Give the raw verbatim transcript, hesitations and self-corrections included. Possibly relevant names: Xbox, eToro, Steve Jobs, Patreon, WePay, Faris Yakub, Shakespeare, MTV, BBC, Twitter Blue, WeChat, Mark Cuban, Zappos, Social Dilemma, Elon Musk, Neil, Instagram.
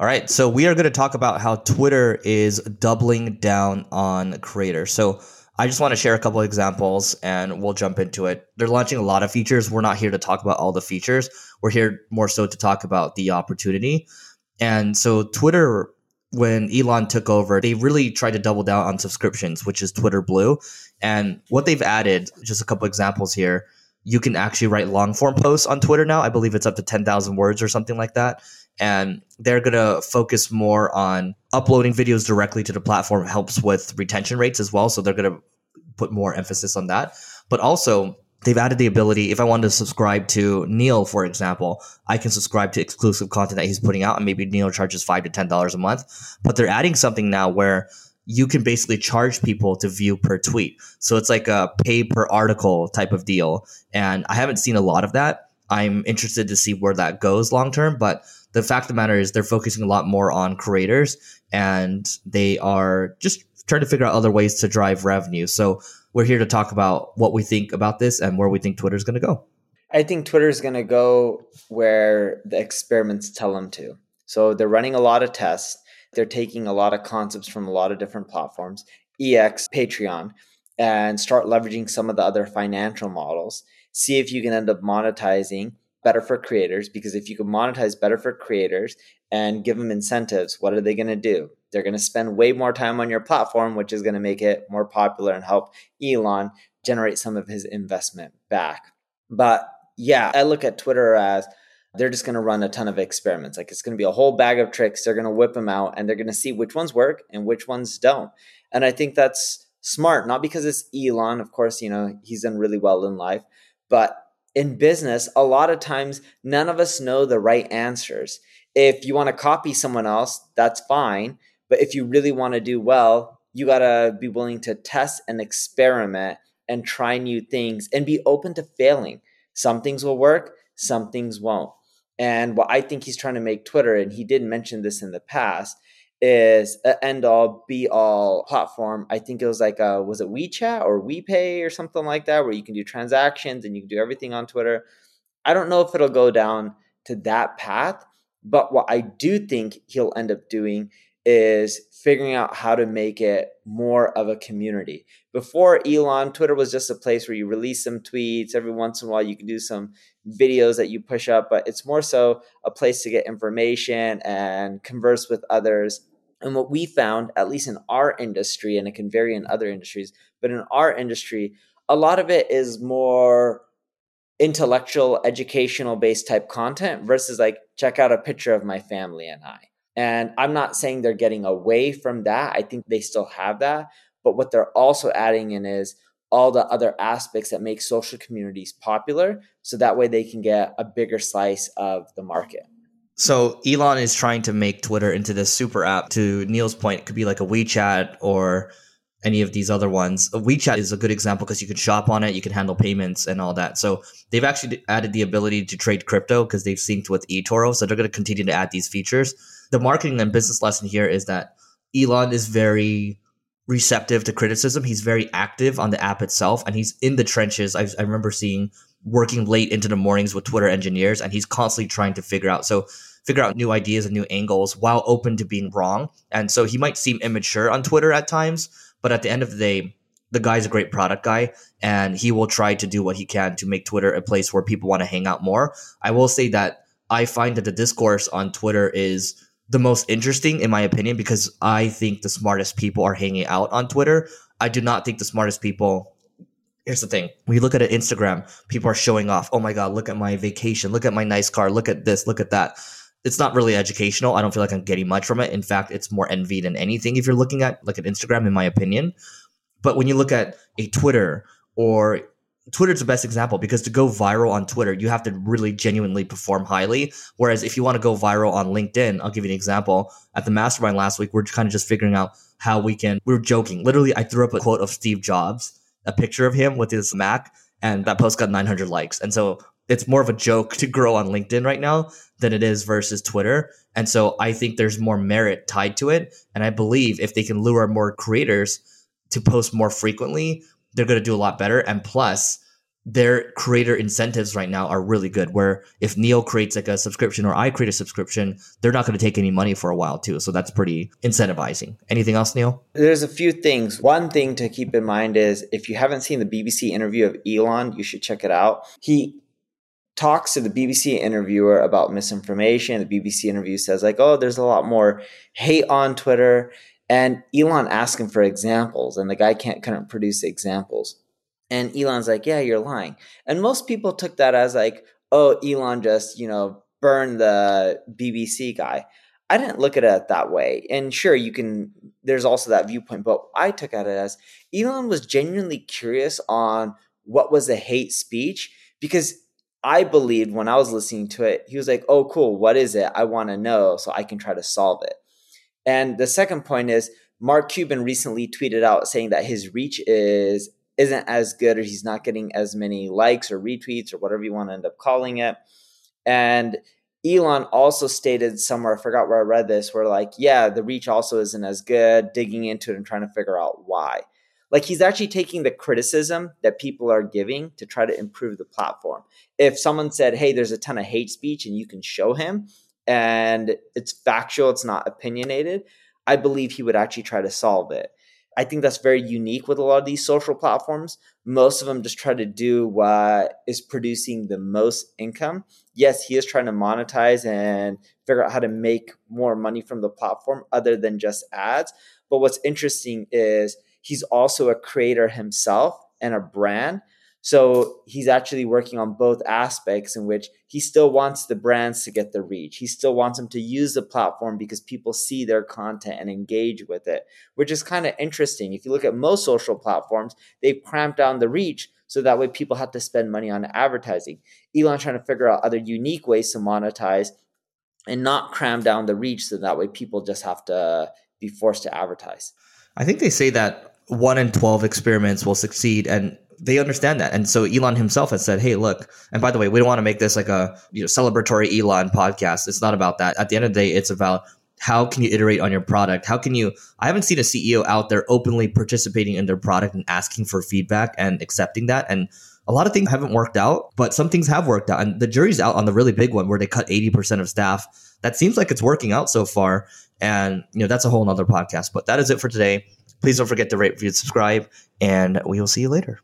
All right, so we are going to talk about how Twitter is doubling down on creators. So I just want to share a couple of examples and we'll jump into it. They're launching a lot of features. We're not here to talk about all the features. We're here more so to talk about the opportunity. And so Twitter, when Elon took over, they really tried to double down on subscriptions, which is Twitter Blue. And what they've added, just a couple examples here, you can actually write long form posts on Twitter now. I believe it's up to ten thousand words or something like that. And they're going to focus more on uploading videos directly to the platform. Helps with retention rates as well. So they're going to put more emphasis on that. But also, they've added the ability, if I wanted to subscribe to Neil, for example, I can subscribe to exclusive content that he's putting out. And maybe Neil charges five to ten dollars a month. But they're adding something now where you can basically charge people to view per tweet. So it's like a pay per article type of deal. And I haven't seen a lot of that. I'm interested to see where that goes long term. But the fact of the matter is they're focusing a lot more on creators and they are just trying to figure out other ways to drive revenue. So we're here to talk about what we think about this and where we think Twitter is going to go. I think Twitter is going to go where the experiments tell them to. So they're running a lot of tests. They're taking a lot of concepts from a lot of different platforms, E X, Patreon, and start leveraging some of the other financial models. See if you can end up monetizing better for creators, because if you can monetize better for creators and give them incentives, what are they going to do? They're going to spend way more time on your platform, which is going to make it more popular and help Elon generate some of his investment back. But yeah, I look at Twitter as they're just going to run a ton of experiments. Like, it's going to be a whole bag of tricks. They're going to whip them out and they're going to see which ones work and which ones don't. And I think that's smart, not because it's Elon. Of course, you know, he's done really well in life, but in business, a lot of times, none of us know the right answers. If you want to copy someone else, that's fine. But if you really want to do well, you got to be willing to test and experiment and try new things and be open to failing. Some things will work, some things won't. And what I think he's trying to make Twitter, and he did mention this in the past, is an end-all, be-all platform. I think it was like, a, was it WeChat or WePay or something like that, where you can do transactions and you can do everything on Twitter. I don't know if it'll go down to that path, but what I do think he'll end up doing is figuring out how to make it more of a community. Before Elon, Twitter was just a place where you release some tweets. Every once in a while, you can do some videos that you push up, but it's more so a place to get information and converse with others. And what we found, at least in our industry, and it can vary in other industries, but in our industry, a lot of it is more intellectual, educational-based type content versus like, check out a picture of my family and I. And I'm not saying they're getting away from that. I think they still have that. But what they're also adding in is all the other aspects that make social communities popular, so that way they can get a bigger slice of the market. So Elon is trying to make Twitter into this super app. To Neil's point, it could be like a WeChat or any of these other ones. WeChat is a good example because you can shop on it, you can handle payments and all that. So they've actually added the ability to trade crypto because they've synced with eToro. So they're going to continue to add these features. The marketing and business lesson here is that Elon is very receptive to criticism. He's very active on the app itself, and he's in the trenches. I, I remember seeing working late into the mornings with Twitter engineers, and he's constantly trying to figure out so figure out new ideas and new angles while open to being wrong. And so he might seem immature on Twitter at times, but at the end of the day, the guy's a great product guy, and he will try to do what he can to make Twitter a place where people want to hang out more. I will say that I find that the discourse on Twitter is the most interesting, in my opinion, because I think the smartest people are hanging out on Twitter. I do not think the smartest people. Here's the thing. When you look at an Instagram, people are showing off. Oh my God, look at my vacation. Look at my nice car. Look at this. Look at that. It's not really educational. I don't feel like I'm getting much from it. In fact, it's more envy than anything if you're looking at like an Instagram, in my opinion. But when you look at a Twitter, or Twitter's the best example, because to go viral on Twitter, you have to really genuinely perform highly. Whereas if you want to go viral on LinkedIn, I'll give you an example. At the mastermind last week, we're kind of just figuring out how we can, we were joking. Literally, I threw up a quote of Steve Jobs, a picture of him with his Mac, and that post got nine hundred likes. And so it's more of a joke to grow on LinkedIn right now than it is versus Twitter. And so I think there's more merit tied to it. And I believe if they can lure more creators to post more frequently, they're going to do a lot better. And plus, their creator incentives right now are really good, where if Neil creates like a subscription or I create a subscription, they're not going to take any money for a while too. So that's pretty incentivizing. Anything else, Neil? There's a few things. One thing to keep in mind is if you haven't seen the B B C interview of Elon, you should check it out. He talks to the B B C interviewer about misinformation. The B B C interview says like, oh, there's a lot more hate on Twitter. And Elon asked him for examples, and the guy can't couldn't produce examples. And Elon's like, yeah, you're lying. And most people took that as like, oh, Elon just, you know, burned the B B C guy. I didn't look at it that way. And sure, you can, there's also that viewpoint, but I took at it as Elon was genuinely curious on what was the hate speech, because I believed when I was listening to it, he was like, oh, cool, what is it? I want to know so I can try to solve it. And the second point is Mark Cuban recently tweeted out saying that his reach is isn't as good, or he's not getting as many likes or retweets or whatever you want to end up calling it. And Elon also stated somewhere, I forgot where I read this, where like, yeah, the reach also isn't as good, digging into it and trying to figure out why. Like he's actually taking the criticism that people are giving to try to improve the platform. If someone said, hey, there's a ton of hate speech and you can show him and it's factual, it's not opinionated, I believe he would actually try to solve it. I think that's very unique with a lot of these social platforms. Most of them just try to do what is producing the most income. Yes, he is trying to monetize and figure out how to make more money from the platform other than just ads. But what's interesting is he's also a creator himself and a brand. So he's actually working on both aspects in which he still wants the brands to get the reach. He still wants them to use the platform because people see their content and engage with it, which is kind of interesting. If you look at most social platforms, they've cramped down the reach so that way people have to spend money on advertising. Elon trying to figure out other unique ways to monetize and not cram down the reach so that way people just have to be forced to advertise. I think they say that one in twelve experiments will succeed, and they understand that. And so Elon himself has said, hey, look, and by the way, we don't want to make this like a you know, celebratory Elon podcast. It's not about that. At the end of the day, it's about how can you iterate on your product? How can you, I haven't seen a C E O out there openly participating in their product and asking for feedback and accepting that. And a lot of things haven't worked out, but some things have worked out. And the jury's out on the really big one where they cut eighty percent of staff. That seems like it's working out so far. And you know that's a whole nother podcast, but that is it for today. Please don't forget to rate, review, subscribe, and we will see you later.